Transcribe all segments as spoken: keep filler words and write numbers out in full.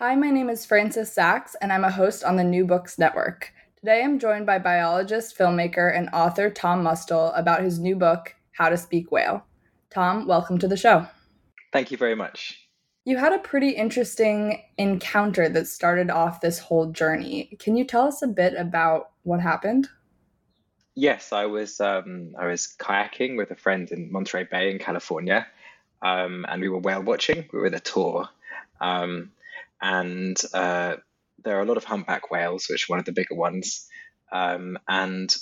Hi, my name is Frances Sachs, and I'm a host on the New Books Network. Today I'm joined by biologist, filmmaker, and author Tom Mustill about his new book, How to Speak Whale. Tom, welcome to the show. Thank you very much. You had a pretty interesting encounter that started off this whole journey. Can you tell us a bit about what happened? Yes, I was um, I was kayaking with a friend in Monterey Bay in California, um, and we were whale watching. We were at a tour. Um, And uh, there are a lot of humpback whales, which are one of the bigger ones. Um, and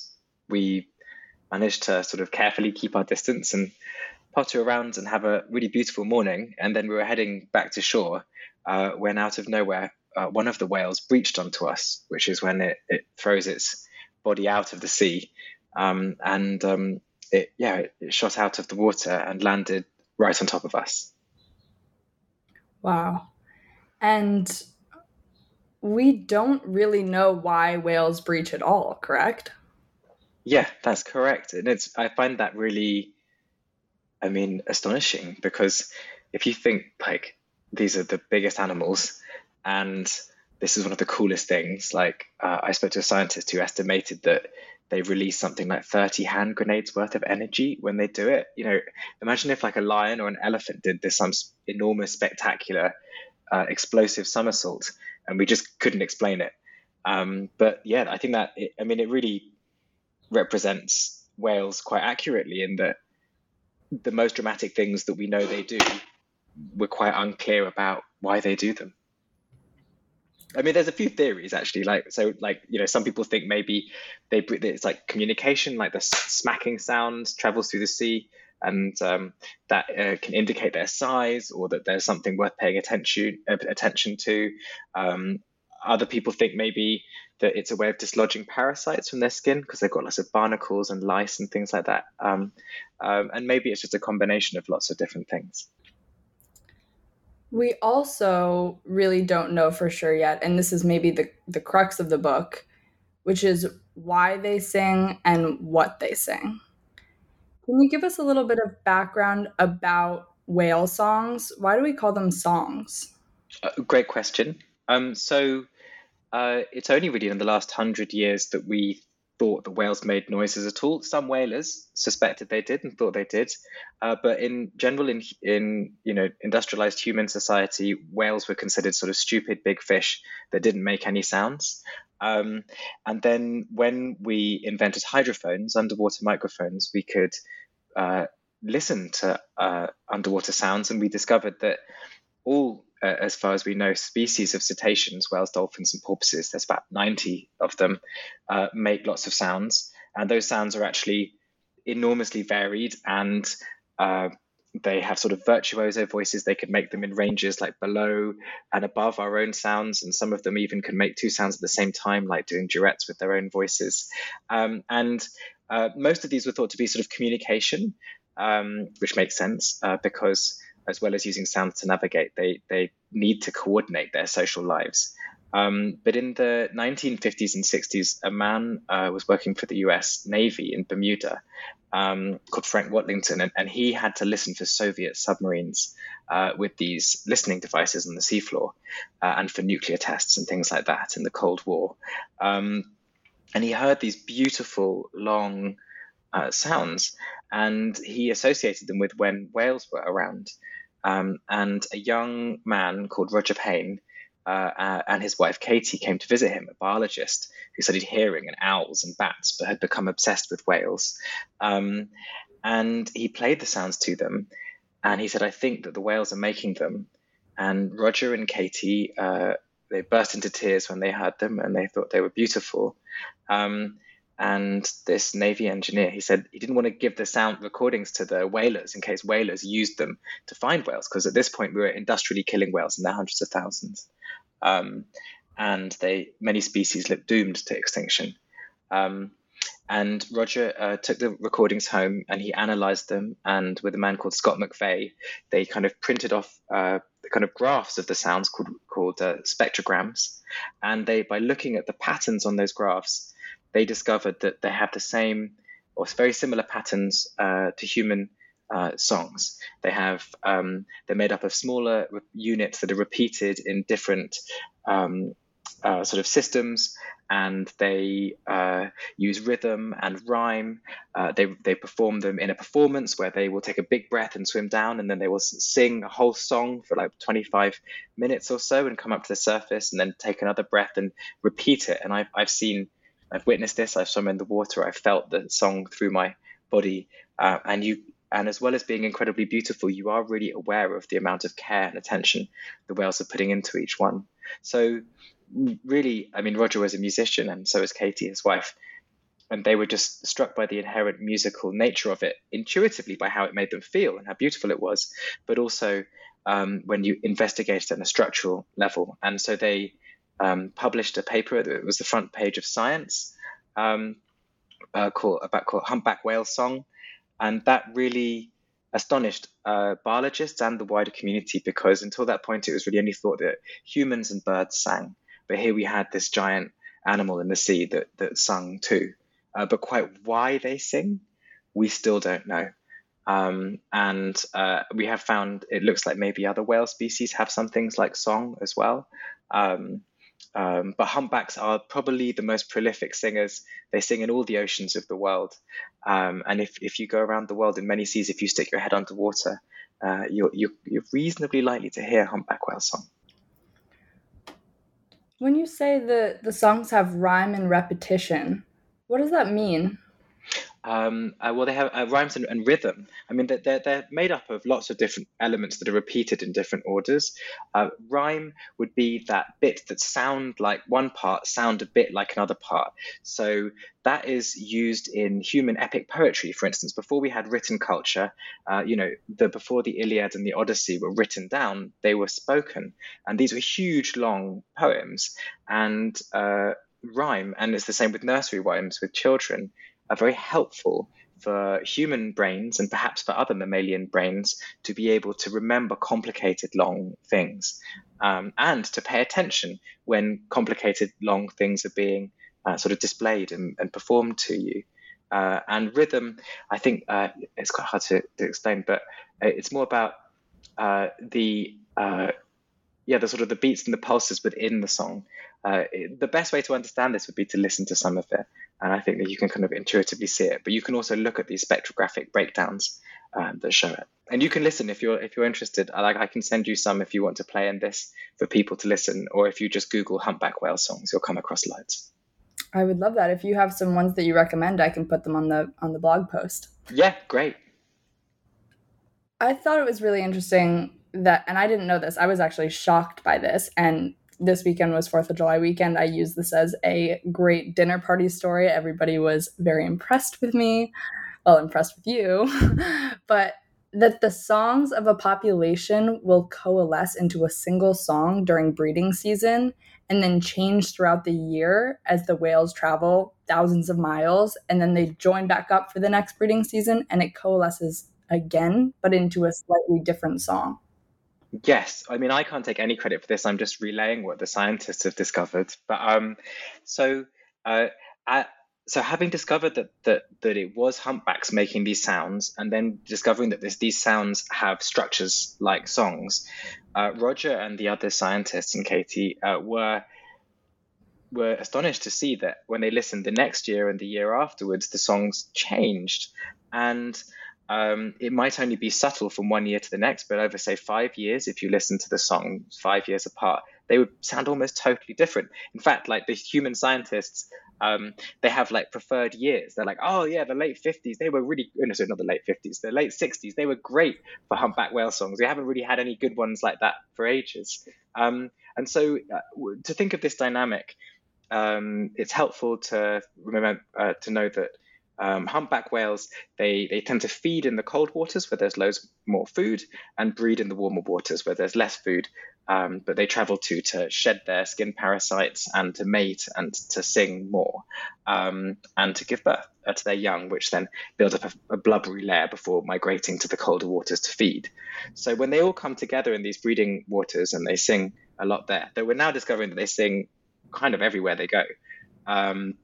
we managed to sort of carefully keep our distance and putter around and have a really beautiful morning. And then we were heading back to shore uh, when out of nowhere, uh, one of the whales breached onto us, which is when it, it throws its body out of the sea. Um, and um, it, yeah, it, it shot out of the water and landed right on top of us. Wow. And we don't really know why whales breach at all, correct? Yeah, that's correct. And it's I find that really, I mean, astonishing, because if you think, like, these are the biggest animals and this is one of the coolest things. Like, uh, I spoke to a scientist who estimated that they release something like thirty hand grenades worth of energy when they do it. You know, imagine if like a lion or an elephant did this some enormous, spectacular Uh, explosive somersault, and we just couldn't explain it. Um, but yeah, I think that, it, I mean, it really represents whales quite accurately in that the most dramatic things that we know they do, we're quite unclear about why they do them. I mean, there's a few theories actually, like, so like, you know, some people think maybe they it's like communication, like the smacking sound travels through the sea, and um, that uh, can indicate their size or that there's something worth paying attention uh, attention to. Um, other people think maybe that it's a way of dislodging parasites from their skin because they've got lots of barnacles and lice and things like that. Um, um, and maybe it's just a combination of lots of different things. We also really don't know for sure yet, and this is maybe the, the crux of the book, which is why they sing and what they sing. Can you give us a little bit of background about whale songs? Why do we call them songs? Uh, great question. Um, so uh, it's only really in the last hundred years that we thought the whales made noises at all. Some whalers suspected they did and thought they did, uh, but in general, in in you know industrialized human society, whales were considered sort of stupid big fish that didn't make any sounds. Um, and then when we invented hydrophones, underwater microphones, we could uh, listen to uh, underwater sounds. And we discovered that all, uh, as far as we know, species of cetaceans, whales, dolphins, and porpoises, there's about ninety of them, uh, make lots of sounds. And those sounds are actually enormously varied, and uh, they have sort of virtuoso voices. They can make them in ranges like below and above our own sounds. And some of them even can make two sounds at the same time, like doing duets with their own voices. Um, and uh, most of these were thought to be sort of communication, um, which makes sense uh, because as well as using sounds to navigate, they, they need to coordinate their social lives. Um, but in the nineteen fifties and sixties, a man uh, was working for the U S Navy in Bermuda um, called Frank Watlington, and, and he had to listen for Soviet submarines uh, with these listening devices on the seafloor uh, and for nuclear tests and things like that in the Cold War. Um, and he heard these beautiful, long uh, sounds, and he associated them with when whales were around. Um, and a young man called Roger Payne uh, uh, and his wife Katie came to visit him, a biologist who studied hearing and owls and bats, but had become obsessed with whales. Um, and he played the sounds to them. And he said, I think that the whales are making them. And Roger and Katie, uh, they burst into tears when they heard them, and they thought they were beautiful. Um, and this Navy engineer, he said he didn't want to give the sound recordings to the whalers in case whalers used them to find whales, because at this point we were industrially killing whales in their hundreds of thousands. Um, and they many species looked doomed to extinction. Um, And Roger uh, took the recordings home and he analysed them. And with a man called Scott McVay, they kind of printed off uh, the kind of graphs of the sounds called called uh, spectrograms. And they, by looking at the patterns on those graphs, they discovered that they have the same or very similar patterns uh, to human uh, songs. They have um, they're made up of smaller re- units that are repeated in different um, uh, sort of systems. And they uh, use rhythm and rhyme. Uh, they they perform them in a performance where they will take a big breath and swim down, and then they will sing a whole song for like twenty-five minutes or so and come up to the surface and then take another breath and repeat it. And I've, I've seen, I've witnessed this, I've swum in the water, I've felt the song through my body. Uh, and you and as well as being incredibly beautiful, you are really aware of the amount of care and attention the whales are putting into each one. So really, I mean, Roger was a musician, and so was Katie, his wife, and they were just struck by the inherent musical nature of it, intuitively by how it made them feel and how beautiful it was, but also um, when you investigate it on a structural level. And so they um, published a paper that was the front page of Science, um, uh, called about called Humpback Whale Song, and that really astonished uh, biologists and the wider community, because until that point it was really only thought that humans and birds sang. But here we had this giant animal in the sea that that sung too. Uh, but quite why they sing, we still don't know. Um, and uh, we have found it looks like maybe other whale species have some things like song as well. Um, um, but humpbacks are probably the most prolific singers. They sing in all the oceans of the world. Um, and if, if you go around the world in many seas, if you stick your head underwater, uh, you're, you're, you're reasonably likely to hear humpback whale song. When you say the, the songs have rhyme and repetition, what does that mean? Um, uh, well, they have uh, rhymes and, and rhythm. I mean, they're, they're made up of lots of different elements that are repeated in different orders. Uh, rhyme would be that bit that sound like one part, sound a bit like another part. So that is used in human epic poetry, for instance. Before we had written culture, uh, you know, the, before the Iliad and the Odyssey were written down, they were spoken. And these were huge, long poems and uh, rhyme. And it's the same with nursery rhymes with children. Are very helpful for human brains and perhaps for other mammalian brains to be able to remember complicated long things um, and to pay attention when complicated long things are being uh, sort of displayed and, and performed to you. Uh, and rhythm, I think uh, it's quite hard to, to explain, but it's more about uh, the, uh, yeah, the sort of the beats and the pulses within the song. Uh, it, the best way to understand this would be to listen to some of it. And I think that you can kind of intuitively see it, but you can also look at these spectrographic breakdowns uh, that show it. And you can listen if you're if you're interested. Like I can send you some if you want to play in this for people to listen, or if you just Google humpback whale songs, you'll come across loads. I would love that. If you have some ones that you recommend, I can put them on the on the blog post. Yeah, great. I thought it was really interesting that, and I didn't know this. I was actually shocked by this, and. This weekend was fourth of July weekend. I used this as a great dinner party story. Everybody was very impressed with me. Well, impressed with you. But that the songs of a population will coalesce into a single song during breeding season and then change throughout the year as the whales travel thousands of miles. And then they join back up for the next breeding season and it coalesces again, but into a slightly different song. Yes. I mean, I can't take any credit for this. I'm just relaying what the scientists have discovered. But um, so uh, I, so having discovered that, that that it was humpbacks making these sounds and then discovering that this, these sounds have structures like songs, uh, Roger and the other scientists and Katie uh, were were astonished to see that when they listened the next year and the year afterwards, the songs changed. And Um, it might only be subtle from one year to the next, but over, say, five years, if you listen to the song five years apart, they would sound almost totally different. In fact, like the human scientists, um, they have like preferred years. They're like, oh, yeah, the late fifties, they were really, no, sorry, not the late fifties, the late sixties, they were great for humpback whale songs. We haven't really had any good ones like that for ages. Um, and so uh, to think of this dynamic, um, it's helpful to remember, uh, to know that Um, humpback whales, they, they tend to feed in the cold waters where there's loads more food and breed in the warmer waters where there's less food, um, but they travel to to shed their skin parasites and to mate and to sing more, um, and to give birth uh, to their young, which then build up a, a blubbery layer before migrating to the colder waters to feed. So when they all come together in these breeding waters, and they sing a lot there, though we're now discovering that they sing kind of everywhere they go. Um,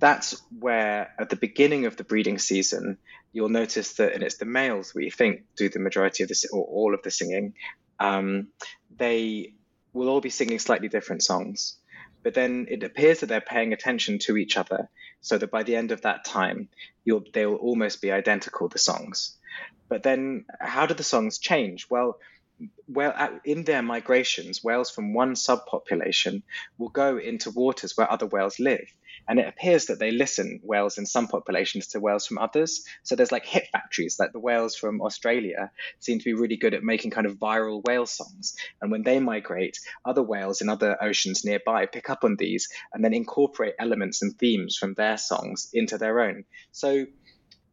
That's where, at the beginning of the breeding season, you'll notice that, and it's the males we think do the majority of the or all of the singing. Um, they will all be singing slightly different songs, but then it appears that they're paying attention to each other, so that by the end of that time, you'll they will almost be identical, the songs. But then, how do the songs change? Well, well, in their migrations, whales from one subpopulation will go into waters where other whales live. And it appears that they listen, whales in some populations, to whales from others. So there's like hit factories, like the whales from Australia seem to be really good at making kind of viral whale songs. And when they migrate, other whales in other oceans nearby pick up on these and then incorporate elements and themes from their songs into their own. So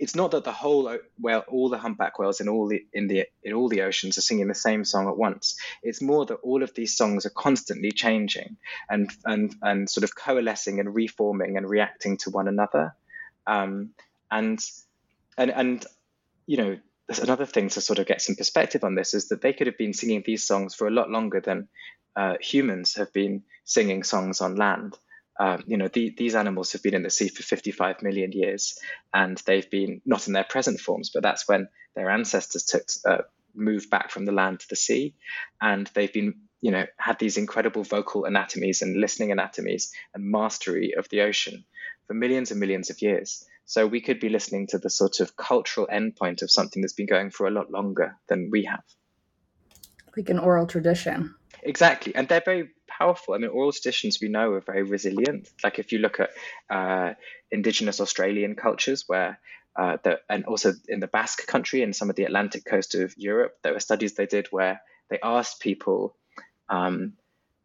it's not that the whole well, all the humpback whales in all the in the in all the oceans are singing the same song at once. It's more that all of these songs are constantly changing and and and sort of coalescing and reforming and reacting to one another. Um, and and and you know, another thing to sort of get some perspective on this is that they could have been singing these songs for a lot longer than uh, humans have been singing songs on land. Um, you know, the, these animals have been in the sea for fifty-five million years, and they've been not in their present forms, but that's when their ancestors took uh, moved back from the land to the sea, and they've been, you know, had these incredible vocal anatomies and listening anatomies and mastery of the ocean for millions and millions of years. So we could be listening to the sort of cultural endpoint of something that's been going for a lot longer than we have. Like an oral tradition. Exactly. And they're very powerful. I mean, oral traditions we know are very resilient. Like if you look at uh, indigenous Australian cultures where, uh, the, and also in the Basque country and some of the Atlantic coast of Europe, there were studies they did where they asked people um,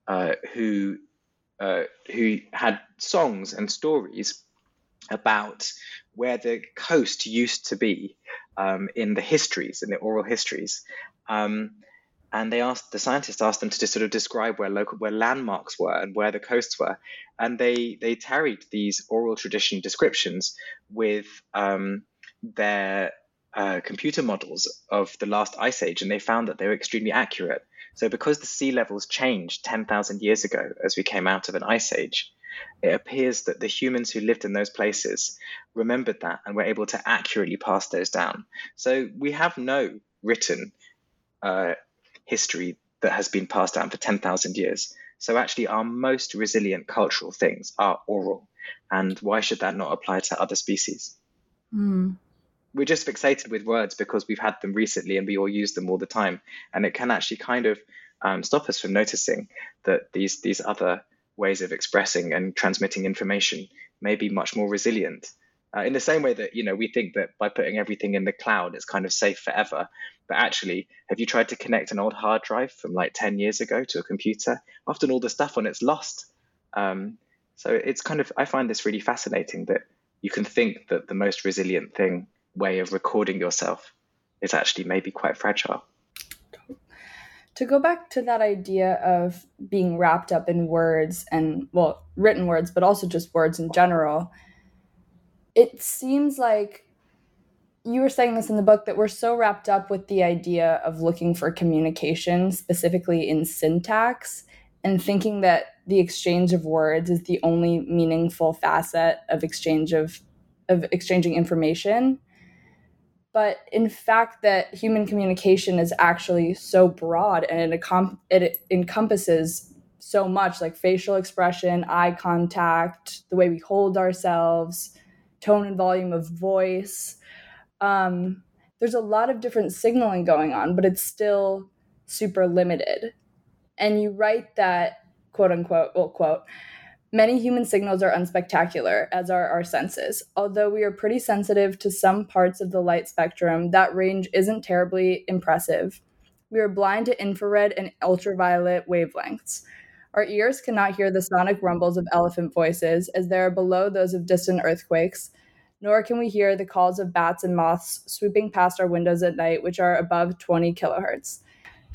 uh, who uh, who had songs and stories about where the coast used to be um, in the histories, in the oral histories. Um, And they asked the scientists asked them to just sort of describe where local where landmarks were and where the coasts were, and they they tarried these oral tradition descriptions with um, their uh, computer models of the last ice age, and they found that they were extremely accurate. So because the sea levels changed ten thousand years ago as we came out of an ice age, it appears that the humans who lived in those places remembered that and were able to accurately pass those down. So we have no written uh, history that has been passed down for ten thousand years. So actually our most resilient cultural things are oral. And why should that not apply to other species? Mm. We're just fixated with words because we've had them recently and we all use them all the time. And it can actually kind of um, stop us from noticing that these, these other ways of expressing and transmitting information may be much more resilient. Uh, in the same way that, you know, we think that by putting everything in the cloud, it's kind of safe forever. But actually, have you tried to connect an old hard drive from like ten years ago to a computer? Often all the stuff on it's lost. Um, so it's kind of, I find this really fascinating that you can think that the most resilient thing, way of recording yourself, is actually maybe quite fragile. To go back to that idea of being wrapped up in words and, well, written words, but also just words in general, it seems like you were saying this in the book that we're so wrapped up with the idea of looking for communication, specifically in syntax, and thinking that the exchange of words is the only meaningful facet of exchange of, of exchanging information. But in fact, that human communication is actually so broad and it, encom- it encompasses so much, like facial expression, eye contact, the way we hold ourselves, tone and volume of voice, um, there's a lot of different signaling going on, but it's still super limited. And you write that, quote unquote, well, quote, many human signals are unspectacular, as are our senses. Although we are pretty sensitive to some parts of the light spectrum, that range isn't terribly impressive. We are blind to infrared and ultraviolet wavelengths. Our ears cannot hear the sonic rumbles of elephant voices, as they are below those of distant earthquakes, nor can we hear the calls of bats and moths swooping past our windows at night, which are above twenty kilohertz.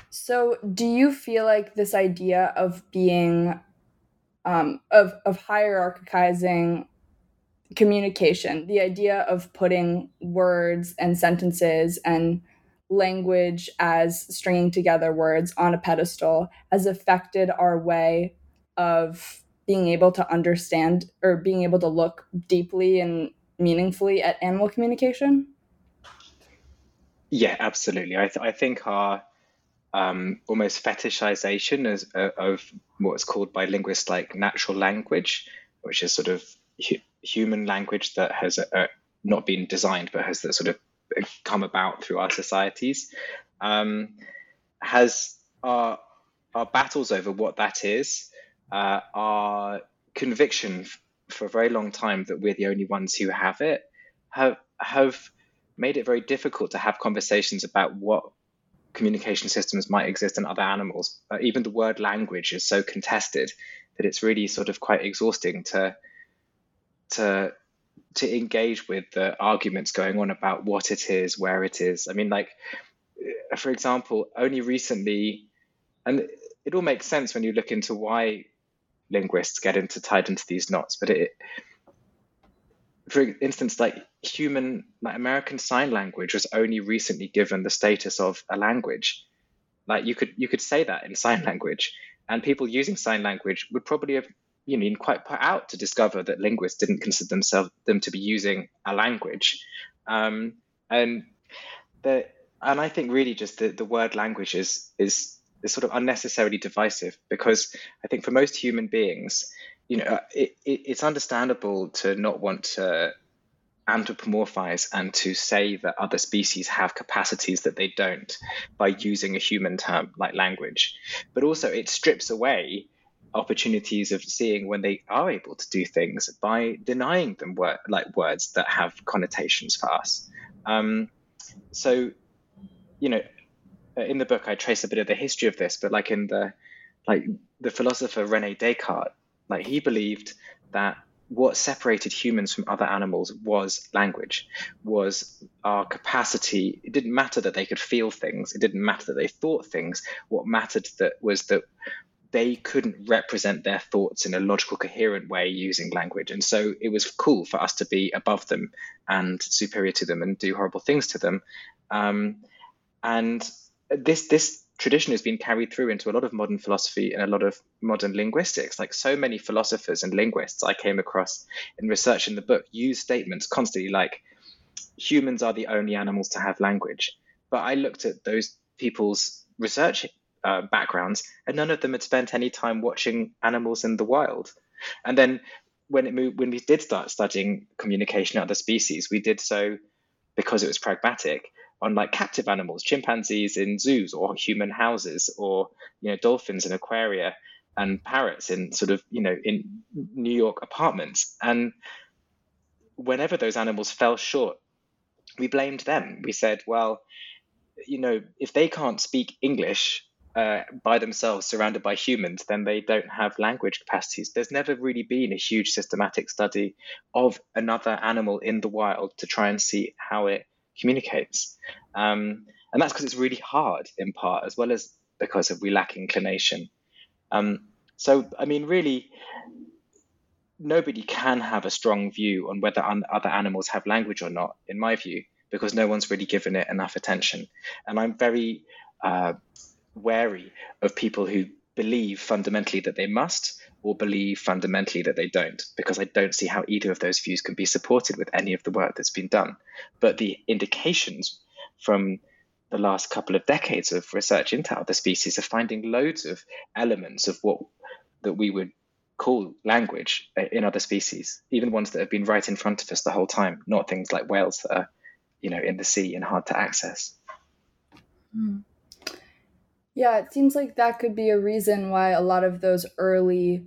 So do you feel like this idea of being... Um, of, of hierarchizing communication, the idea of putting words and sentences and language as stringing together words on a pedestal, has affected our way of being able to understand or being able to look deeply and meaningfully at animal communication? Yeah, absolutely. I, th- I think our Um, almost fetishization as, uh, of what's called by linguists like natural language, which is sort of hu- human language that has uh, not been designed but has that sort of come about through our societies, um, has our our battles over what that is, uh, our conviction f- for a very long time that we're the only ones who have it, have have made it very difficult to have conversations about what communication systems might exist in other animals. Uh, even the word language is so contested that it's really sort of quite exhausting to to to engage with the arguments going on about what it is, where it is. I mean, like, for example, only recently, and it all makes sense when you look into why linguists get into tied into these knots, but it, for instance, like human, like American Sign Language was only recently given the status of a language. Like you could you could say that in sign language, and people using sign language would probably have, you know, been quite put out to discover that linguists didn't consider themselves them to be using a language, um, and the and I think really just the, the word language is, is is sort of unnecessarily divisive, because I think for most human beings, you know, it, it, it's understandable to not want to anthropomorphize and to say that other species have capacities that they don't by using a human term like language. But also it strips away opportunities of seeing when they are able to do things by denying them wor- like words that have connotations for us. Um, so, you know, in the book, I trace a bit of the history of this, but like in the, like the philosopher René Descartes, like he believed that what separated humans from other animals was language, was our capacity. It didn't matter that they could feel things. It didn't matter that they thought things. What mattered that was that they couldn't represent their thoughts in a logical, coherent way using language. And so it was cool for us to be above them and superior to them and do horrible things to them. Um, and this, this, tradition has been carried through into a lot of modern philosophy and a lot of modern linguistics. Like so many philosophers and linguists I came across in research in the book use statements constantly like humans are the only animals to have language. But I looked at those people's research uh, backgrounds, and none of them had spent any time watching animals in the wild. And then when it moved, when we did start studying communication in other species, we did so because it was pragmatic, on like captive animals, chimpanzees in zoos or human houses, or, you know, dolphins in aquaria and parrots in sort of, you know, in New York apartments. And whenever those animals fell short, we blamed them. We said, well, you know, if they can't speak English uh, by themselves surrounded by humans, then they don't have language capacities. There's never really been a huge systematic study of another animal in the wild to try and see how it communicates. Um, and that's because it's really hard in part, as well as because of we lack inclination. Um, so, I mean, really, nobody can have a strong view on whether un- other animals have language or not, in my view, because no one's really given it enough attention. And I'm very uh, wary of people who believe fundamentally that they must, or believe fundamentally that they don't, because I don't see how either of those views can be supported with any of the work that's been done. But the indications from the last couple of decades of research into other species are finding loads of elements of what that we would call language in other species, even ones that have been right in front of us the whole time, not things like whales that are you know, in the sea and hard to access. Mm. Yeah, it seems like that could be a reason why a lot of those early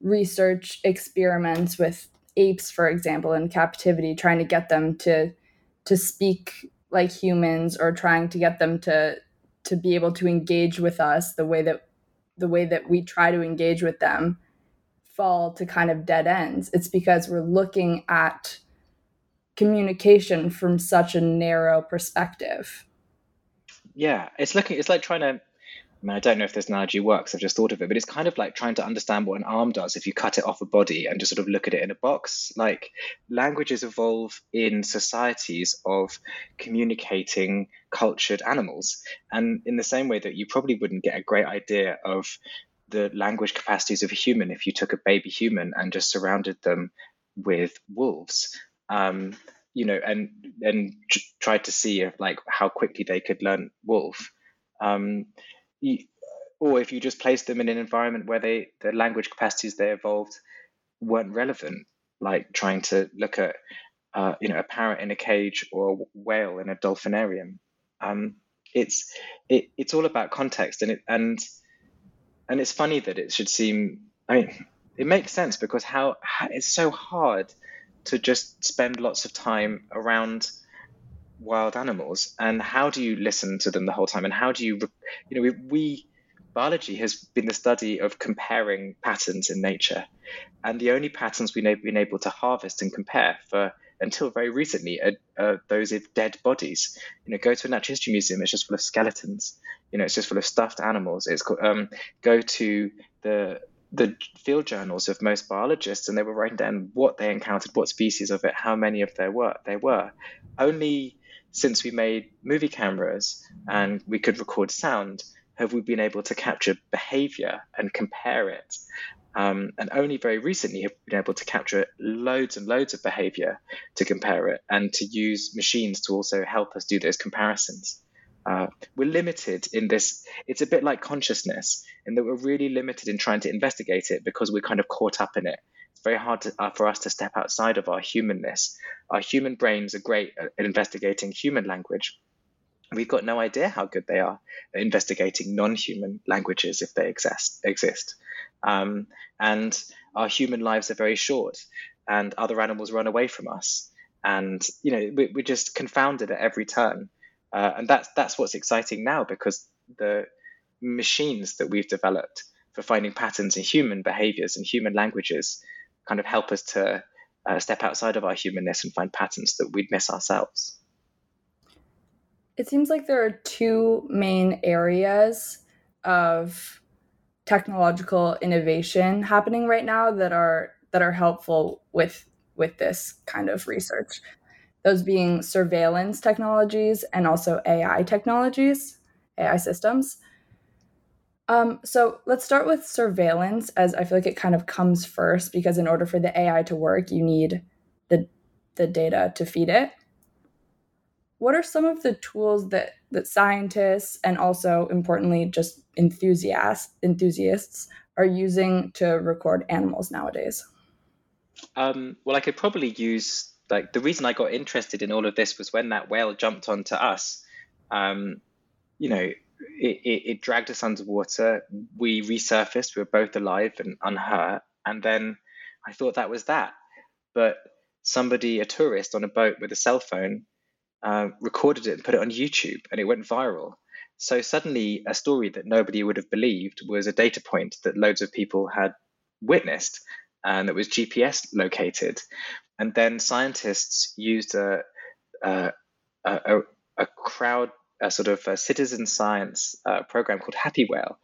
research experiments with apes, for example, in captivity, trying to get them to to speak like humans, or trying to get them to to be able to engage with us the way that the way that we try to engage with them, fall to kind of dead ends. It's because we're looking at communication from such a narrow perspective. Yeah, it's looking. It's like trying to. I mean, I don't know if this analogy works. I've just thought of it, but it's kind of like trying to understand what an arm does if you cut it off a body and just sort of look at it in a box. Like, languages evolve in societies of communicating cultured animals. And in the same way that you probably wouldn't get a great idea of the language capacities of a human if you took a baby human and just surrounded them with wolves. Um, you know, and and tried to see if, like, how quickly they could learn wolf. Um, Or if you just placed them in an environment where they the language capacities they evolved weren't relevant, like trying to look at uh, you know a parrot in a cage or a whale in a dolphinarium. Um, it's it, it's all about context, and it and and it's funny that it should seem. I mean, it makes sense because how, how it's so hard to just spend lots of time around wild animals, and how do you listen to them the whole time, and how do you you know we, we biology has been the study of comparing patterns in nature, and the only patterns we've been able to harvest and compare for until very recently are, are those of dead bodies. You know, go to a natural history museum, it's just full of skeletons, you know, it's just full of stuffed animals. It's um go to the the field journals of most biologists, and they were writing down what they encountered, what species of it, how many of there were there were only since we made movie cameras and we could record sound, have we been able to capture behavior and compare it. Um, and only very recently have we been able to capture loads and loads of behavior to compare it, and to use machines to also help us do those comparisons. Uh, we're limited in this. It's a bit like consciousness, in that we're really limited in trying to investigate it because we're kind of caught up in it. It's very hard to, uh, for us to step outside of our humanness. Our human brains are great at investigating human language. We've got no idea how good they are at investigating non-human languages if they exist. exist. Um, and our human lives are very short, and other animals run away from us. And, you know, we, we're just confounded at every turn. Uh, and that's that's what's exciting now, because the machines that we've developed for finding patterns in human behaviors and human languages kind of help us to uh, step outside of our humanness and find patterns that we'd miss ourselves. It seems like there are two main areas of technological innovation happening right now that are that are helpful with with this kind of research. Those being surveillance technologies and also A I technologies, A I systems. Um, so let's start with surveillance, as I feel like it kind of comes first, because in order for the A I to work, you need the the data to feed it. What are some of the tools that, that scientists, and also importantly just enthusiasts enthusiasts are using to record animals nowadays? Um, well, I could probably use, like, the reason I got interested in all of this was when that whale jumped onto us. Um, you know, It, it, it dragged us underwater. We resurfaced. We were both alive and unhurt. And then I thought that was that. But somebody, a tourist on a boat with a cell phone, uh, recorded it and put it on YouTube, and it went viral. So suddenly a story that nobody would have believed was a data point that loads of people had witnessed, and that was G P S located. And then scientists used a, a, a, a crowd a sort of a citizen science uh, program called Happy Whale,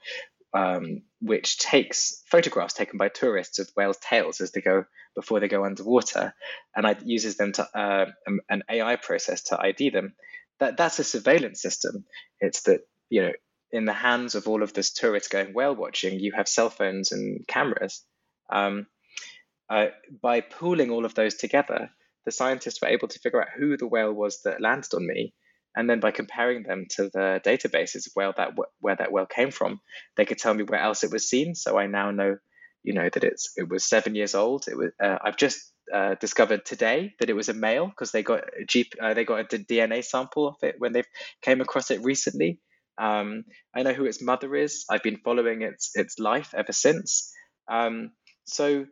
um, which takes photographs taken by tourists of whales' tails as they go before they go underwater, and it uses them to uh, an A I process to I D them. That that's a surveillance system. It's that, you know, in the hands of all of this tourists going whale watching, you have cell phones and cameras. Um, uh, by pooling all of those together, the scientists were able to figure out who the whale was that landed on me. And then by comparing them to the databases where that where that whale came from, they could tell me where else it was seen. So I now know, you know, that it's it was seven years old. It was uh, I've just uh, discovered today that it was a male because they got a G P, uh, they got a D N A sample of it when they came across it recently. Um, I know who its mother is. I've been following its its life ever since. Um, so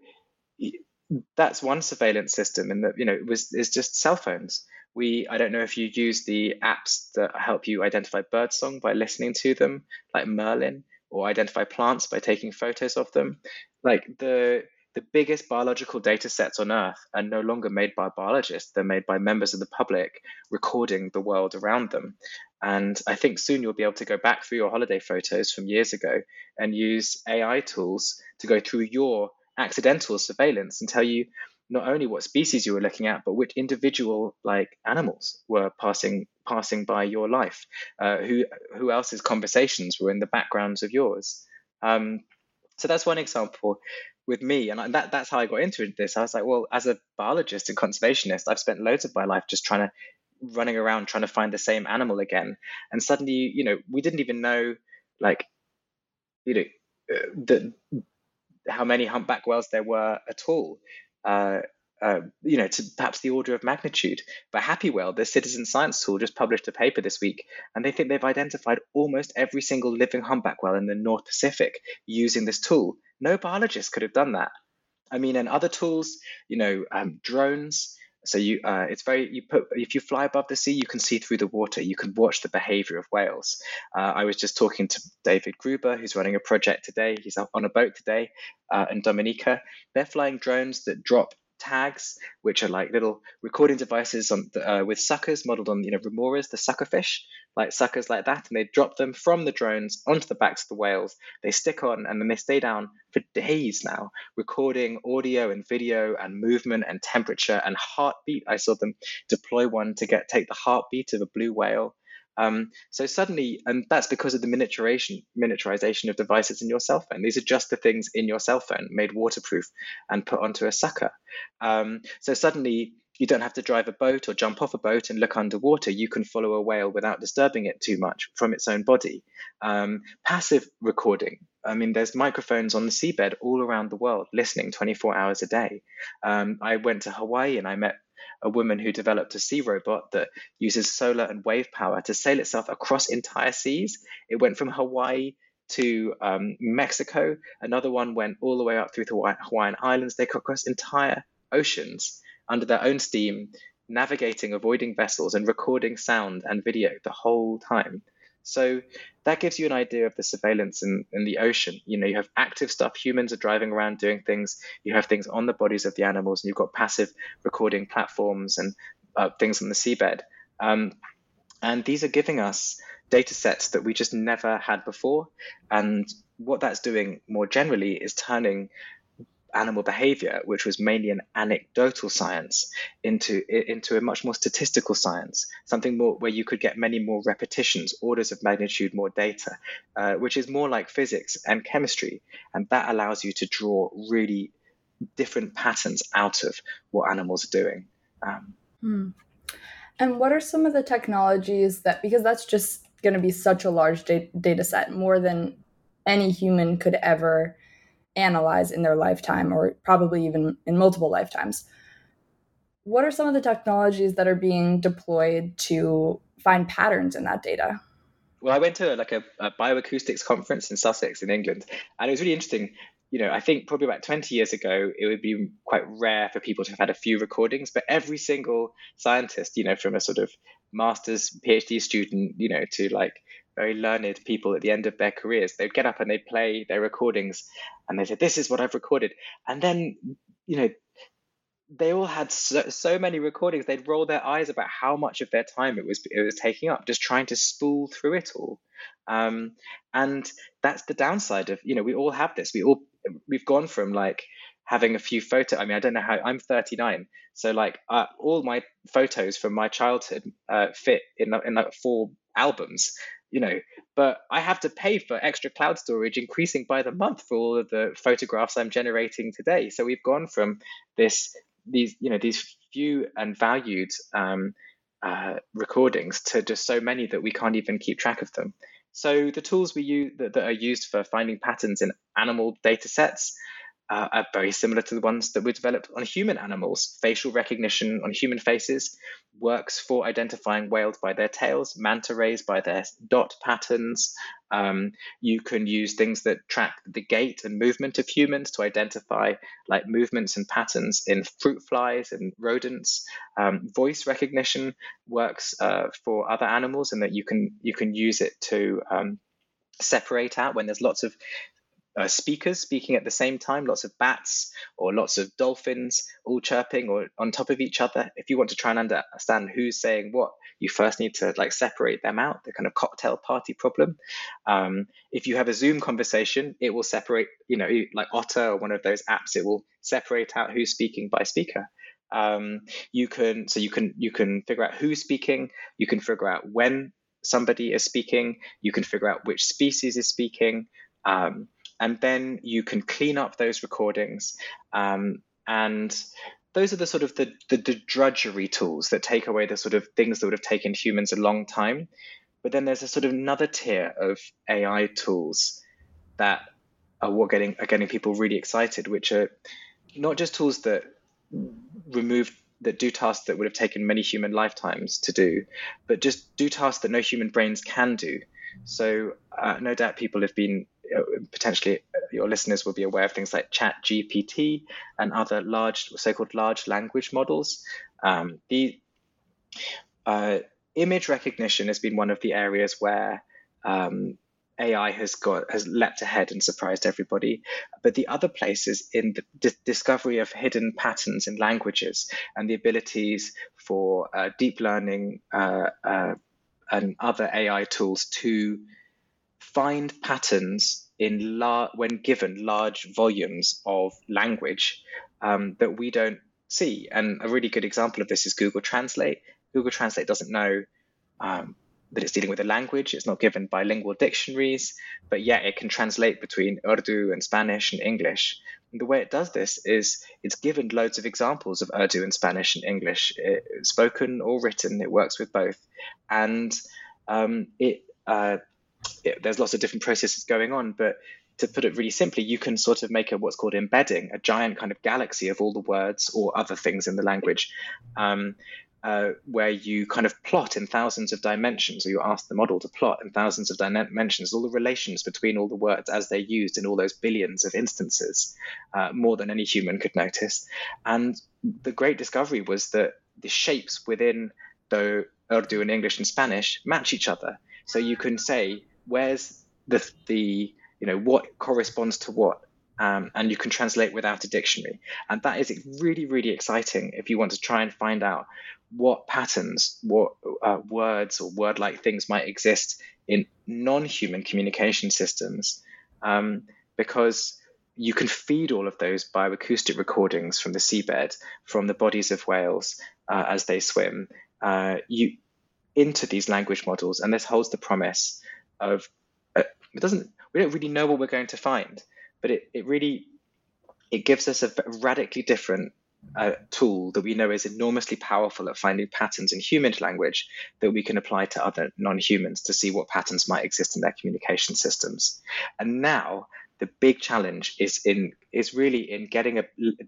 that's one surveillance system, and that you know it was is just cell phones. We I don't know if you use the apps that help you identify birdsong by listening to them, like Merlin, or identify plants by taking photos of them. Like the the biggest biological data sets on Earth are no longer made by biologists. They're made by members of the public recording the world around them. And I think soon you'll be able to go back through your holiday photos from years ago and use A I tools to go through your accidental surveillance and tell you not only what species you were looking at, but which individual like animals were passing passing by your life, uh, who who else's conversations were in the backgrounds of yours. Um, so that's one example with me, and that that's how I got into this. I was like, well, as a biologist and conservationist, I've spent loads of my life just trying to running around trying to find the same animal again, and suddenly, you know, we didn't even know, like, you know, the how many humpback whales there were at all. Uh, uh, you know, to perhaps the order of magnitude. But Happy Whale, the citizen science tool, just published a paper this week, and they think they've identified almost every single living humpback whale in the North Pacific using this tool. No biologist could have done that. I mean, and other tools, you know, um, drones. So you, uh, it's very, you put, if you fly above the sea, you can see through the water. You can watch the behavior of whales. Uh, I was just talking to David Gruber, who's running a project today. He's up on a boat today uh, in Dominica. They're flying drones that drop tags, which are like little recording devices on the, uh, with suckers modeled on, you know, remoras, the suckerfish, like suckers like that. And they drop them from the drones onto the backs of the whales. They stick on and then they stay down for days now, recording audio and video and movement and temperature and heartbeat. I saw them deploy one to get take the heartbeat of a blue whale. Um, so suddenly, and that's because of the miniaturization, miniaturization of devices in your cell phone. These are just the things in your cell phone made waterproof and put onto a sucker. Um, so suddenly you don't have to drive a boat or jump off a boat and look underwater. You can follow a whale without disturbing it too much from its own body. Um, passive recording. I mean, there's microphones on the seabed all around the world listening twenty-four hours a day. Um, I went to Hawaii and I met a woman who developed a sea robot that uses solar and wave power to sail itself across entire seas. It went from Hawaii to um, Mexico. Another one went all the way up through the Hawaiian Islands. They could cross entire oceans under their own steam, navigating, avoiding vessels, and recording sound and video the whole time. So that gives you an idea of the surveillance in, in the ocean. You know, you have active stuff. Humans are driving around doing things. You have things on the bodies of the animals, and you've got passive recording platforms and uh, things on the seabed. Um, and these are giving us data sets that we just never had before. And what that's doing more generally is turning animal behavior, which was mainly an anecdotal science, into into a much more statistical science, something more where you could get many more repetitions, orders of magnitude more data, uh, which is more like physics and chemistry. And that allows you to draw really different patterns out of what animals are doing. Um, hmm. And what are some of the technologies that, because that's just going to be such a large da- data set, more than any human could ever analyze in their lifetime, or probably even in multiple lifetimes. What are some of the technologies that are being deployed to find patterns in that data? Well, I went to like a, a bioacoustics conference in Sussex in England, and it was really interesting. You know, I think probably about twenty years ago, it would be quite rare for people to have had a few recordings, but every single scientist, you know, from a sort of master's, PhD student, you know, to like very learned people at the end of their careers, they'd get up and they'd play their recordings and they said, this is what I've recorded. And then, you know, they all had so, so many recordings, they'd roll their eyes about how much of their time it was it was taking up, just trying to spool through it all. Um, and that's the downside of, you know, we all have this. We all, we've gone from like having a few photos. I mean, I don't know how, I'm thirty-nine. So like uh, all my photos from my childhood uh, fit in, in like four albums. You know, but I have to pay for extra cloud storage increasing by the month for all of the photographs I'm generating today. So we've gone from this, these, you know, these few and valued um, uh, recordings to just so many that we can't even keep track of them. So the tools we use that, that are used for finding patterns in animal data sets uh, are very similar to the ones that were developed on human animals. Facial recognition on human faces works for identifying whales by their tails, manta rays by their dot patterns. Um, you can use things that track the gait and movement of humans to identify like movements and patterns in fruit flies and rodents. Um, voice recognition works uh, for other animals, and that you can you can use it to um, separate out when there's lots of Uh, speakers speaking at the same time, lots of bats or lots of dolphins all chirping or on top of each other. If you want to try and understand who's saying what, you first need to like separate them out, the kind of cocktail party problem. Um, if you have a Zoom conversation, it will separate, you know, like Otter or one of those apps, it will separate out who's speaking by speaker. Um, you can, so you can, you can figure out who's speaking, you can figure out when somebody is speaking, you can figure out which species is speaking, um, and then you can clean up those recordings. Um, and those are the sort of the, the, the drudgery tools that take away the sort of things that would have taken humans a long time. But then there's a sort of another tier of A I tools that are what getting are getting people really excited, which are not just tools that remove, that do tasks that would have taken many human lifetimes to do, but just do tasks that no human brains can do. So uh, no doubt people have been, potentially your listeners will be aware of things like ChatGPT and other large, so-called large language models. Um, the uh, image recognition has been one of the areas where um, A I has got has leapt ahead and surprised everybody. But the other place is in the d- discovery of hidden patterns in languages and the abilities for uh, deep learning uh, uh, and other A I tools to find patterns in la- when given large volumes of language um, that we don't see. And a really good example of this is Google Translate. Google Translate doesn't know um, that it's dealing with a language. It's not given bilingual dictionaries, but yet it can translate between Urdu and Spanish and English. And the way it does this is it's given loads of examples of Urdu and Spanish and English, it, spoken or written. It works with both. And um, it... Uh, It, there's lots of different processes going on, but to put it really simply, you can sort of make a what's called embedding, a giant kind of galaxy of all the words or other things in the language, um, uh, where you kind of plot in thousands of dimensions, or you ask the model to plot in thousands of dimensions all the relations between all the words as they're used in all those billions of instances, uh, more than any human could notice. And the great discovery was that the shapes within the Urdu and English and Spanish match each other. So you can say, where's the, the you know, what corresponds to what? Um, and you can translate without a dictionary. And that is really, really exciting if you want to try and find out what patterns, what uh, words or word-like things might exist in non-human communication systems, um, because you can feed all of those bioacoustic recordings from the seabed, from the bodies of whales uh, as they swim, uh, you into these language models. And this holds the promise of uh, it doesn't we don't really know what we're going to find, but it, it really it gives us a radically different uh, tool that we know is enormously powerful at finding patterns in human language that we can apply to other non-humans to see what patterns might exist in their communication systems. And now the big challenge is in is really in getting a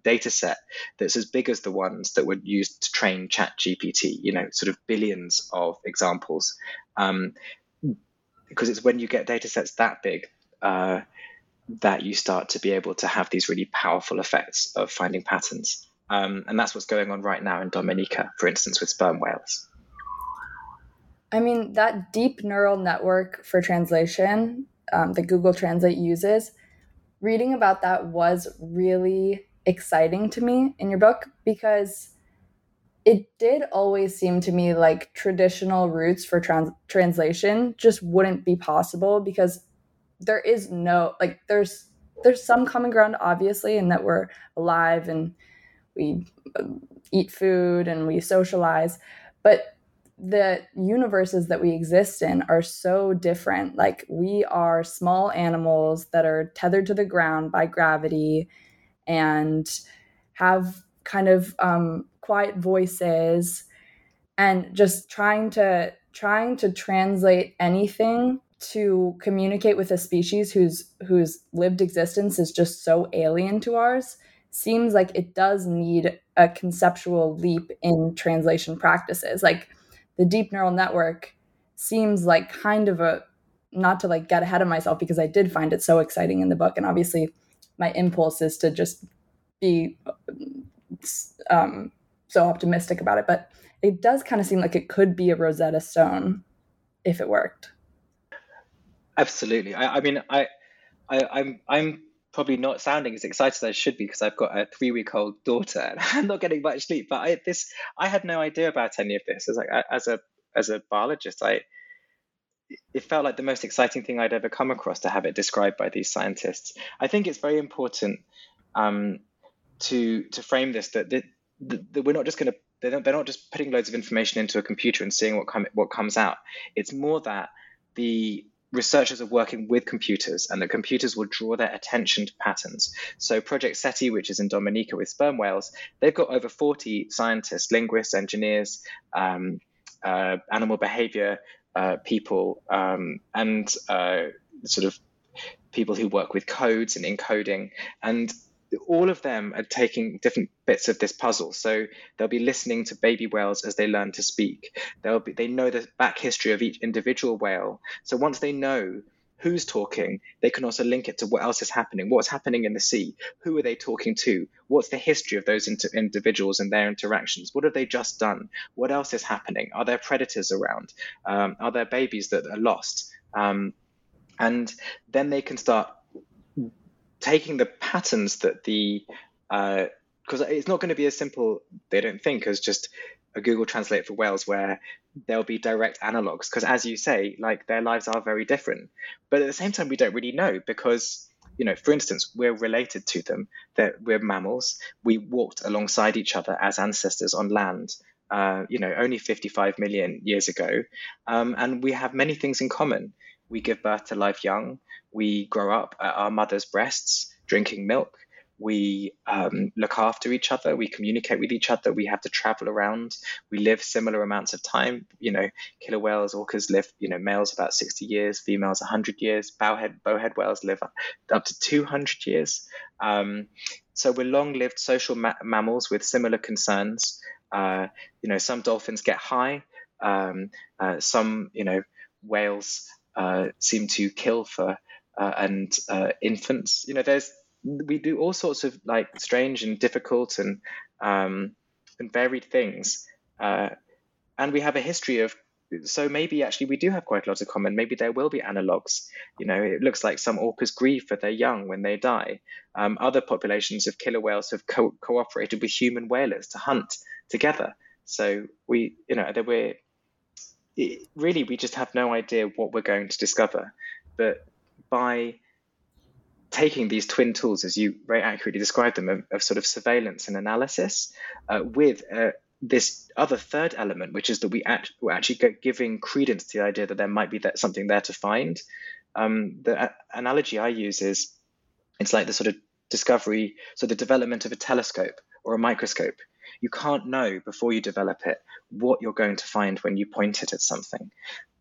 data set that's as big as the ones that were used to train ChatGPT, you know, sort of billions of examples. Um, because it's when you get data sets that big uh, that you start to be able to have these really powerful effects of finding patterns. Um, and that's what's going on right now in Dominica, for instance, with sperm whales. I mean, that deep neural network for translation um, that Google Translate uses, reading about that was really exciting to me in your book, because it did always seem to me like traditional routes for trans- translation just wouldn't be possible, because there is no, like there's there's some common ground, obviously, in that we're alive and we eat food and we socialize, but the universes that we exist in are so different. Like we are small animals that are tethered to the ground by gravity and have kind of um, quiet voices, and just trying to trying to translate anything to communicate with a species whose whose lived existence is just so alien to ours seems like it does need a conceptual leap in translation practices. Like the deep neural network seems like kind of a, not to like get ahead of myself because I did find it so exciting in the book. And obviously my impulse is to just be um, so optimistic about it, but it does kind of seem like it could be a Rosetta Stone if it worked. Absolutely. I, I mean, I, I, I'm, I'm probably not sounding as excited as I should be because I've got a three-week-old daughter and I'm not getting much sleep. But I, this, I had no idea about any of this. As like, as a, as a biologist, I, it felt like the most exciting thing I'd ever come across to have it described by these scientists. I think it's very important um, to to frame this that, that, that we're not just going to they're not, they're not just putting loads of information into a computer and seeing what com- what comes out. It's more that the researchers are working with computers and the computers will draw their attention to patterns. So Project SETI, which is in Dominica with sperm whales, they've got over forty scientists, linguists, engineers, um, uh, animal behavior uh, people, um, and uh, sort of people who work with codes and encoding. And all of them are taking different bits of this puzzle. So they'll be listening to baby whales as they learn to speak. They'll be, they know the back history of each individual whale. So once they know who's talking, they can also link it to what else is happening, what's happening in the sea, who are they talking to, what's the history of those inter- individuals and their interactions, what have they just done, what else is happening, are there predators around, um, are there babies that are lost, um, and then they can start taking the patterns that the, because uh, it's not going to be as simple, they don't think, as just a Google Translate for whales where there'll be direct analogs. Because as you say, like their lives are very different. But at the same time, we don't really know because, you know, for instance, we're related to them, that we're mammals. We walked alongside each other as ancestors on land, uh, you know, only fifty-five million years ago. Um, and we have many things in common. We give birth to life young. We grow up at our mother's breasts, drinking milk. We um, look after each other. We communicate with each other. We have to travel around. We live similar amounts of time. You know, killer whales, orcas live, you know, males about sixty years, females one hundred years. Bowhead, bowhead whales live up to two hundred years. Um, so we're long-lived social ma- mammals with similar concerns. Uh, you know, some dolphins get high. Um, uh, some, you know, whales uh, seem to kill for Uh, and uh, infants, you know, there's we do all sorts of like strange and difficult and um, and varied things, uh, and we have a history of. So maybe actually we do have quite a lot in common. Maybe there will be analogues. You know, it looks like some orcas grieve for their young when they die. Um, other populations of killer whales have co- cooperated with human whalers to hunt together. So we, you know, that we're it, really we just have no idea what we're going to discover, but by taking these twin tools, as you very accurately described them, of, of sort of surveillance and analysis, uh, with uh, this other third element, which is that we act, we're actually giving credence to the idea that there might be that, something there to find. Um, the uh, analogy I use is it's like the sort of discovery, so the development of a telescope or a microscope. You can't know before you develop it what you're going to find when you point it at something.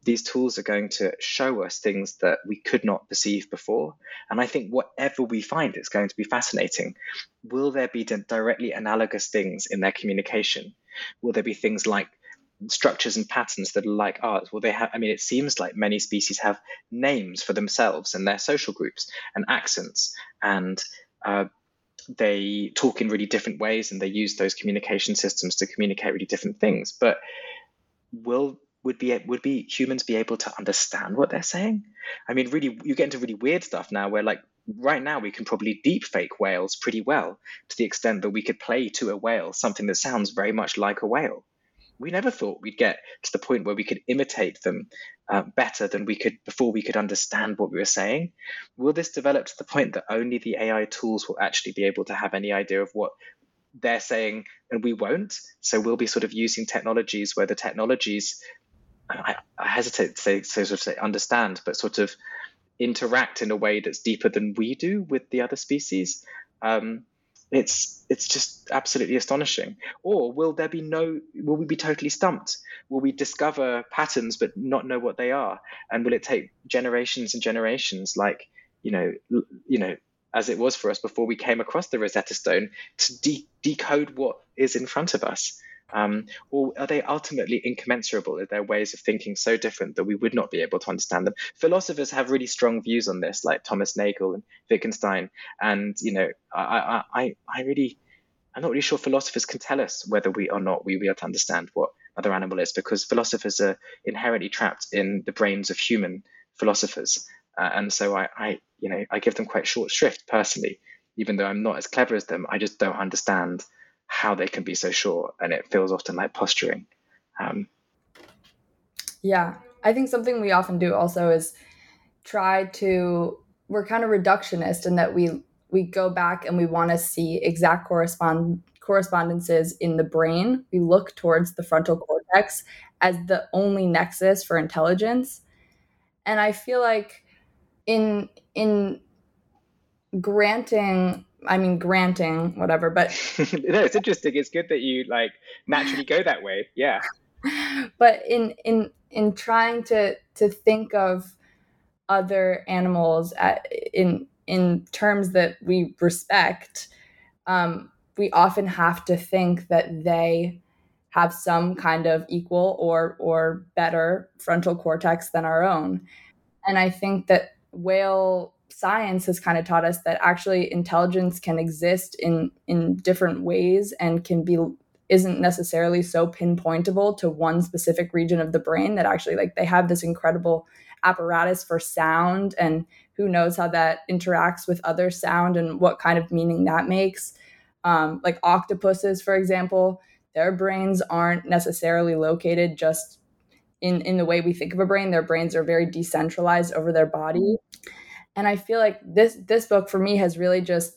These tools are going to show us things that we could not perceive before. And I think whatever we find, it's going to be fascinating. Will there be directly analogous things in their communication? Will there be things like structures and patterns that are like ours? Will they have, I mean, it seems like many species have names for themselves and their social groups and accents, and uh, they talk in really different ways and they use those communication systems to communicate really different things. But will Would be would be humans be able to understand what they're saying? I mean, really, you get into really weird stuff now where, like, right now we can probably deep fake whales pretty well to the extent that we could play to a whale something that sounds very much like a whale. We never thought we'd get to the point where we could imitate them uh, better than we could before we could understand what we were saying. Will this develop to the point that only the A I tools will actually be able to have any idea of what they're saying and we won't? So we'll be sort of using technologies where the technologies I, I hesitate to say, so sort of say understand, but sort of interact in a way that's deeper than we do with the other species. Um, It's it's just absolutely astonishing. Or will there be no, will we be totally stumped? Will we discover patterns but not know what they are? And will it take generations and generations, like, you know, you know, as it was for us before we came across the Rosetta Stone, to de- decode what is in front of us? Um, or are they ultimately incommensurable? Are there ways of thinking so different that we would not be able to understand them? Philosophers have really strong views on this, like Thomas Nagel and Wittgenstein. And, you know, I, I, I really, I'm not really sure philosophers can tell us whether we or not we will be able to understand what another animal is, because philosophers are inherently trapped in the brains of human philosophers. Uh, and so I, I, you know, I give them quite short shrift personally, even though I'm not as clever as them. I just don't understand how they can be so sure, and it feels often like posturing. Um, yeah, I think something we often do also is try to, we're kind of reductionist in that we we go back and we want to see exact correspond correspondences in the brain. We look towards the frontal cortex as the only nexus for intelligence. And I feel like in in granting I mean, granting, whatever, but... No, it's interesting. It's good that you, like, naturally go that way. Yeah. But in in in trying to, to think of other animals at, in in terms that we respect, um, we often have to think that they have some kind of equal or or better frontal cortex than our own. And I think that whale... science has kind of taught us that actually intelligence can exist in, in different ways and can be, isn't necessarily so pinpointable to one specific region of the brain, that actually, like, they have this incredible apparatus for sound, and who knows how that interacts with other sound and what kind of meaning that makes. Um, like octopuses, for example, their brains aren't necessarily located just in, in the way we think of a brain. Their brains are very decentralized over their body. And I feel like this this book for me has really just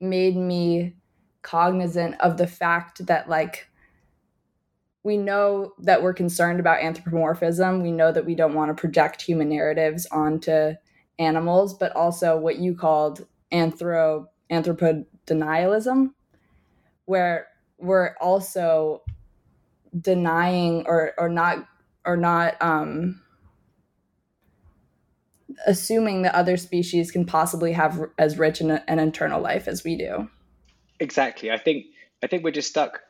made me cognizant of the fact that, like, we know that we're concerned about anthropomorphism. We know that we don't want to project human narratives onto animals, but also what you called anthro anthropodenialism, where we're also denying or or not or not um assuming that other species can possibly have as rich an, an internal life as we do. Exactly. I think I think we're just stuck.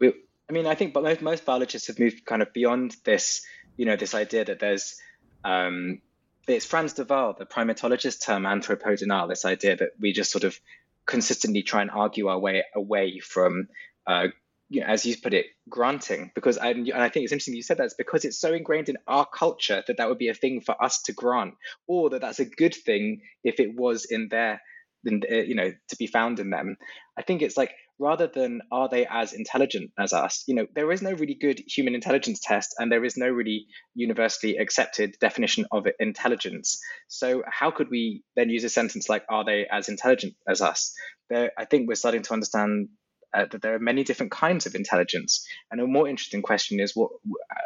We, I mean, I think but most, most biologists have moved kind of beyond this, you know, this idea that there's, um, it's Franz de Waal, the primatologist, term anthropodenial, this idea that we just sort of consistently try and argue our way away from, uh, you know, as you put it, granting, because I, and I think it's interesting you said that, it's because it's so ingrained in our culture that that would be a thing for us to grant, or that that's a good thing if it was in their, in, you know, to be found in them. I think it's like, rather than are they as intelligent as us, you know, there is no really good human intelligence test, and there is no really universally accepted definition of intelligence. So how could we then use a sentence like, are they as intelligent as us? There, I think we're starting to understand Uh, that there are many different kinds of intelligence. And a more interesting question is, what,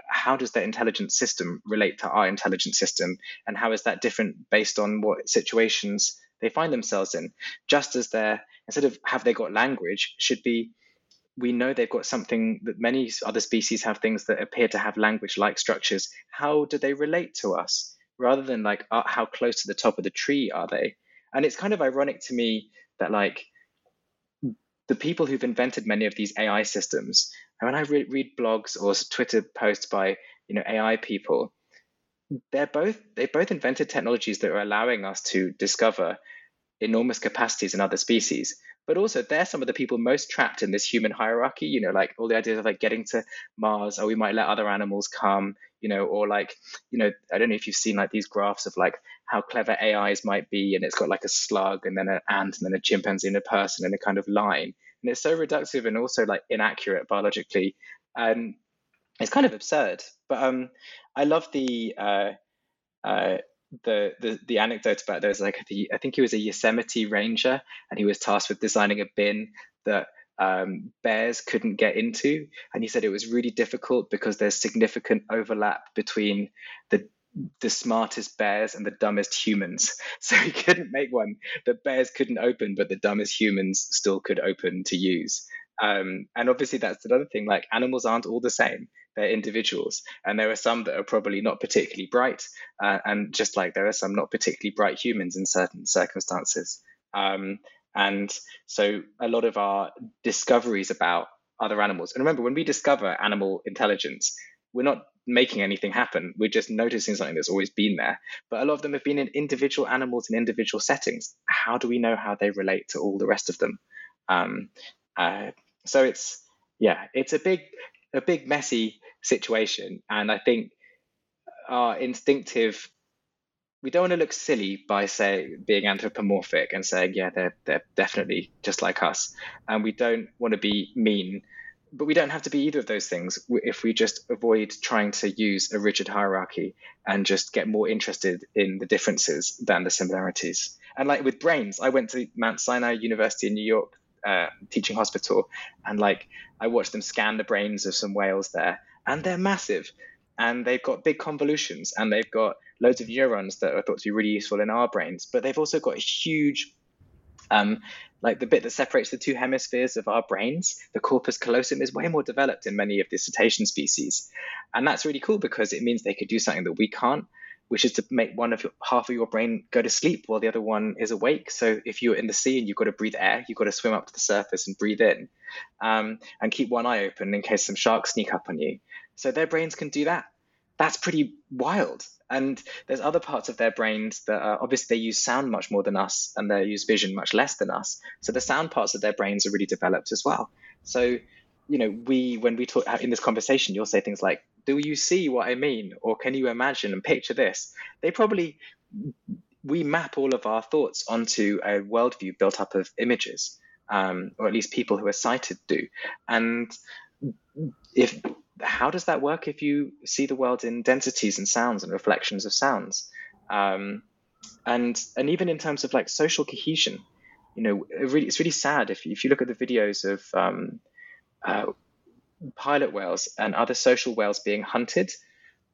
how does their intelligence system relate to our intelligence system? And how is that different based on what situations they find themselves in? Just as they're, instead of have they got language, should be, we know they've got something that many other species have, things that appear to have language-like structures. How do they relate to us? Rather than like, uh, how close to the top of the tree are they? And it's kind of ironic to me that, like, the people who've invented many of these A I systems, and when I re- read blogs or Twitter posts by, you know, A I people, they're both they both invented technologies that are allowing us to discover enormous capacities in other species. But also, they're some of the people most trapped in this human hierarchy. You know, like all the ideas of like getting to Mars, or we might let other animals come. You know, or like, you know, I don't know if you've seen like these graphs of like how clever A Is might be, and it's got like a slug and then an ant and then a chimpanzee and a person and a kind of line. And it's so reductive and also like inaccurate biologically. And um, it's kind of absurd. But um, I love the, uh, uh, the the the anecdote about there's like the, I think he was a Yosemite ranger, and he was tasked with designing a bin that Um, bears couldn't get into, and he said it was really difficult because there's significant overlap between the the smartest bears and the dumbest humans. So he couldn't make one that bears couldn't open, but the dumbest humans still could open to use. Um, and obviously that's another thing, like animals aren't all the same. They're individuals. And there are some that are probably not particularly bright. Uh, and just like there are some not particularly bright humans in certain circumstances. Um, and so a lot of our discoveries about other animals, and remember, when we discover animal intelligence, we're not making anything happen. We're just noticing something that's always been there. But a lot of them have been in individual animals in individual settings. How do we know how they relate to all the rest of them? Um, uh, so it's, yeah, it's a big, a big messy situation. And I think our instinctive, we don't want to look silly by saying being anthropomorphic and saying, yeah, they're, they're definitely just like us. And we don't want to be mean, but we don't have to be either of those things if we just avoid trying to use a rigid hierarchy and just get more interested in the differences than the similarities. And like with brains, I went to Mount Sinai University in New York, uh, teaching hospital, and like I watched them scan the brains of some whales there, and they're massive, and they've got big convolutions, and they've got loads of neurons that are thought to be really useful in our brains, but they've also got huge Um, like the bit that separates the two hemispheres of our brains, the corpus callosum, is way more developed in many of the cetacean species. And that's really cool because it means they could do something that we can't, which is to make one of your, half of your brain go to sleep while the other one is awake. So if you're in the sea and you've got to breathe air, you've got to swim up to the surface and breathe in, um, and keep one eye open in case some sharks sneak up on you. So their brains can do that. That's pretty wild. And there's other parts of their brains that are, obviously they use sound much more than us, and they use vision much less than us. So the sound parts of their brains are really developed as well. So, you know, we, when we talk in this conversation, you'll say things like, do you see what I mean? Or can you imagine and picture this? They probably, we map all of our thoughts onto a worldview built up of images, um, or at least people who are sighted do. And if, how does that work if you see the world in densities and sounds and reflections of sounds? Um, and and even in terms of like social cohesion, you know, it really, it's really sad if, if you look at the videos of um, uh, pilot whales and other social whales being hunted,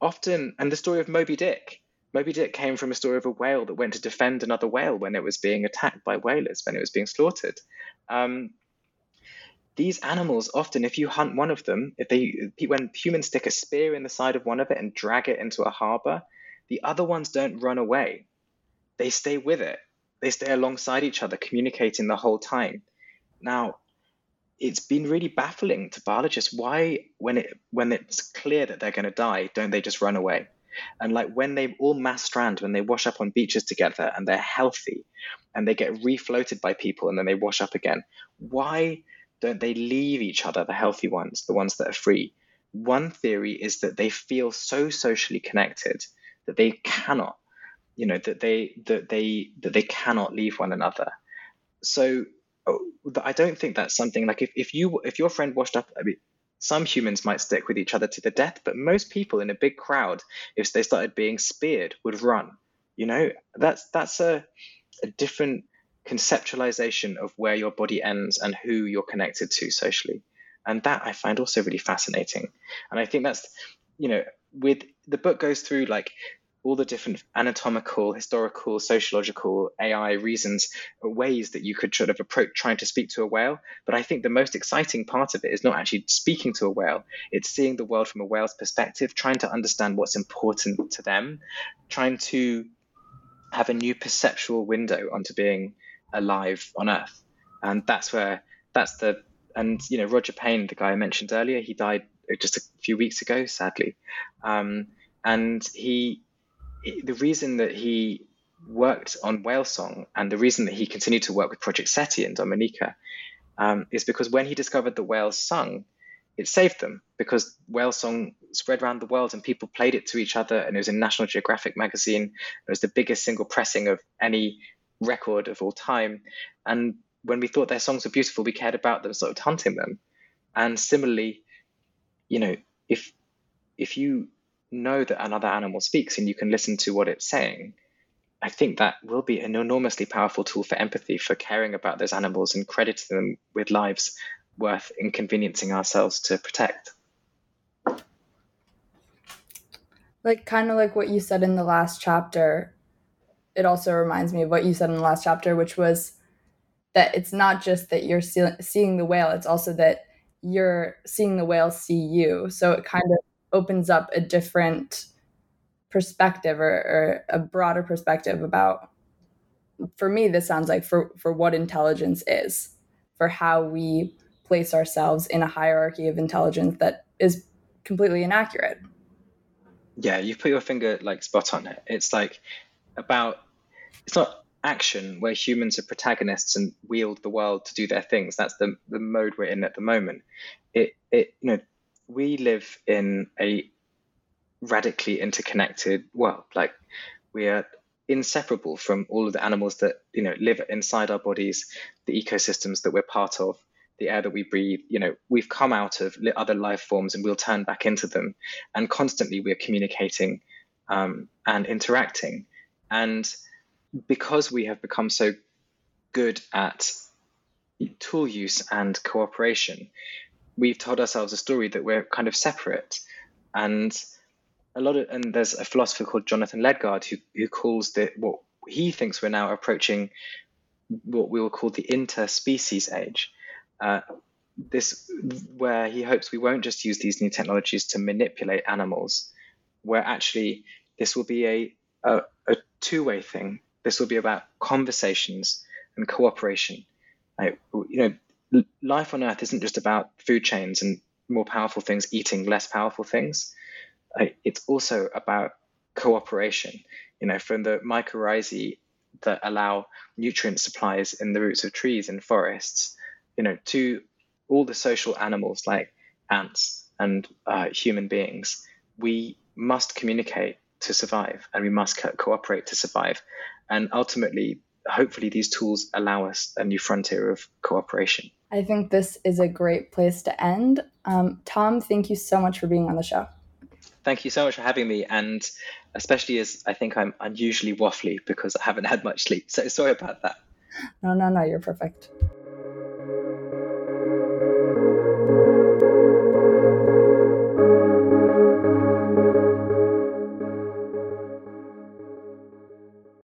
often, and the story of Moby Dick. Moby Dick came from a story of a whale that went to defend another whale when it was being attacked by whalers, when it was being slaughtered. Um, These animals often, if you hunt one of them, if they, when humans stick a spear in the side of one of it and drag it into a harbor, the other ones don't run away. They stay with it. They stay alongside each other, communicating the whole time. Now, it's been really baffling to biologists. Why, when it when it's clear that they're going to die, don't they just run away? And like when they all mass strand, when they wash up on beaches together and they're healthy and they get refloated by people and then they wash up again, why don't they leave each other, the healthy ones, the ones that are free? One theory is that they feel so socially connected that they cannot, you know, that they that they that they cannot leave one another. So I don't think that's something like if if you if your friend washed up. I mean, some humans might stick with each other to the death, but most people in a big crowd, if they started being speared, would run. You know, that's that's a, a different conceptualization of where your body ends and who you're connected to socially. And that I find also really fascinating. And I think that's, you know, with the book goes through like all the different anatomical, historical, sociological, A I reasons, ways that you could sort of approach trying to speak to a whale. But I think the most exciting part of it is not actually speaking to a whale. It's seeing the world from a whale's perspective, trying to understand what's important to them, trying to have a new perceptual window onto being alive on Earth. And that's where that's the and you know Roger Payne, the guy I mentioned earlier, he died just a few weeks ago, sadly. Um, and he, the reason that he worked on Whale Song and the reason that he continued to work with Project SETI in Dominica um, is because when he discovered the whales sung, it saved them, because Whale Song spread around the world and people played it to each other, and it was in National Geographic magazine. It was the biggest single pressing of any record of all time. And when we thought their songs were beautiful, we cared about them, sort of hunting them. And similarly, you know, if if you know that another animal speaks and you can listen to what it's saying, I think that will be an enormously powerful tool for empathy, for caring about those animals and crediting them with lives worth inconveniencing ourselves to protect. Like, kind of like what you said in the last chapter, it also reminds me of what you said in the last chapter, which was that it's not just that you're see- seeing the whale, it's also that you're seeing the whale see you. So it kind of opens up a different perspective or, or a broader perspective about, for me, this sounds like for, for what intelligence is, for how we place ourselves in a hierarchy of intelligence that is completely inaccurate. Yeah, you put your finger like spot on it. It's like about, it's not action where humans are protagonists and wield the world to do their things. That's the the mode we're in at the moment. It, it, you know, we live in a radically interconnected world. Like, we are inseparable from all of the animals that, you know, live inside our bodies, the ecosystems that we're part of, the air that we breathe. You know, we've come out of other life forms and we'll turn back into them. And constantly we are communicating um, and interacting. And because we have become so good at tool use and cooperation, we've told ourselves a story that we're kind of separate. And a lot of, and there's a philosopher called Jonathan Ledgard who, who calls the, what he thinks we're now approaching, what we will call the interspecies age. Uh, this, where he hopes we won't just use these new technologies to manipulate animals, where actually this will be a, a, a two-way thing. This will be about conversations and cooperation. Like, you know, life on Earth isn't just about food chains and more powerful things eating less powerful things. Like, it's also about cooperation. You know, from the mycorrhizae that allow nutrient supplies in the roots of trees and forests, you know, to all the social animals like ants and uh, human beings, we must communicate to survive, and we must co- cooperate to survive. And ultimately, hopefully, these tools allow us a new frontier of cooperation. I think this is a great place to end. Um, Tom, thank you so much for being on the show. Thank you so much for having me, and especially as I think I'm unusually waffly because I haven't had much sleep. So sorry about that. No, no, no, you're perfect.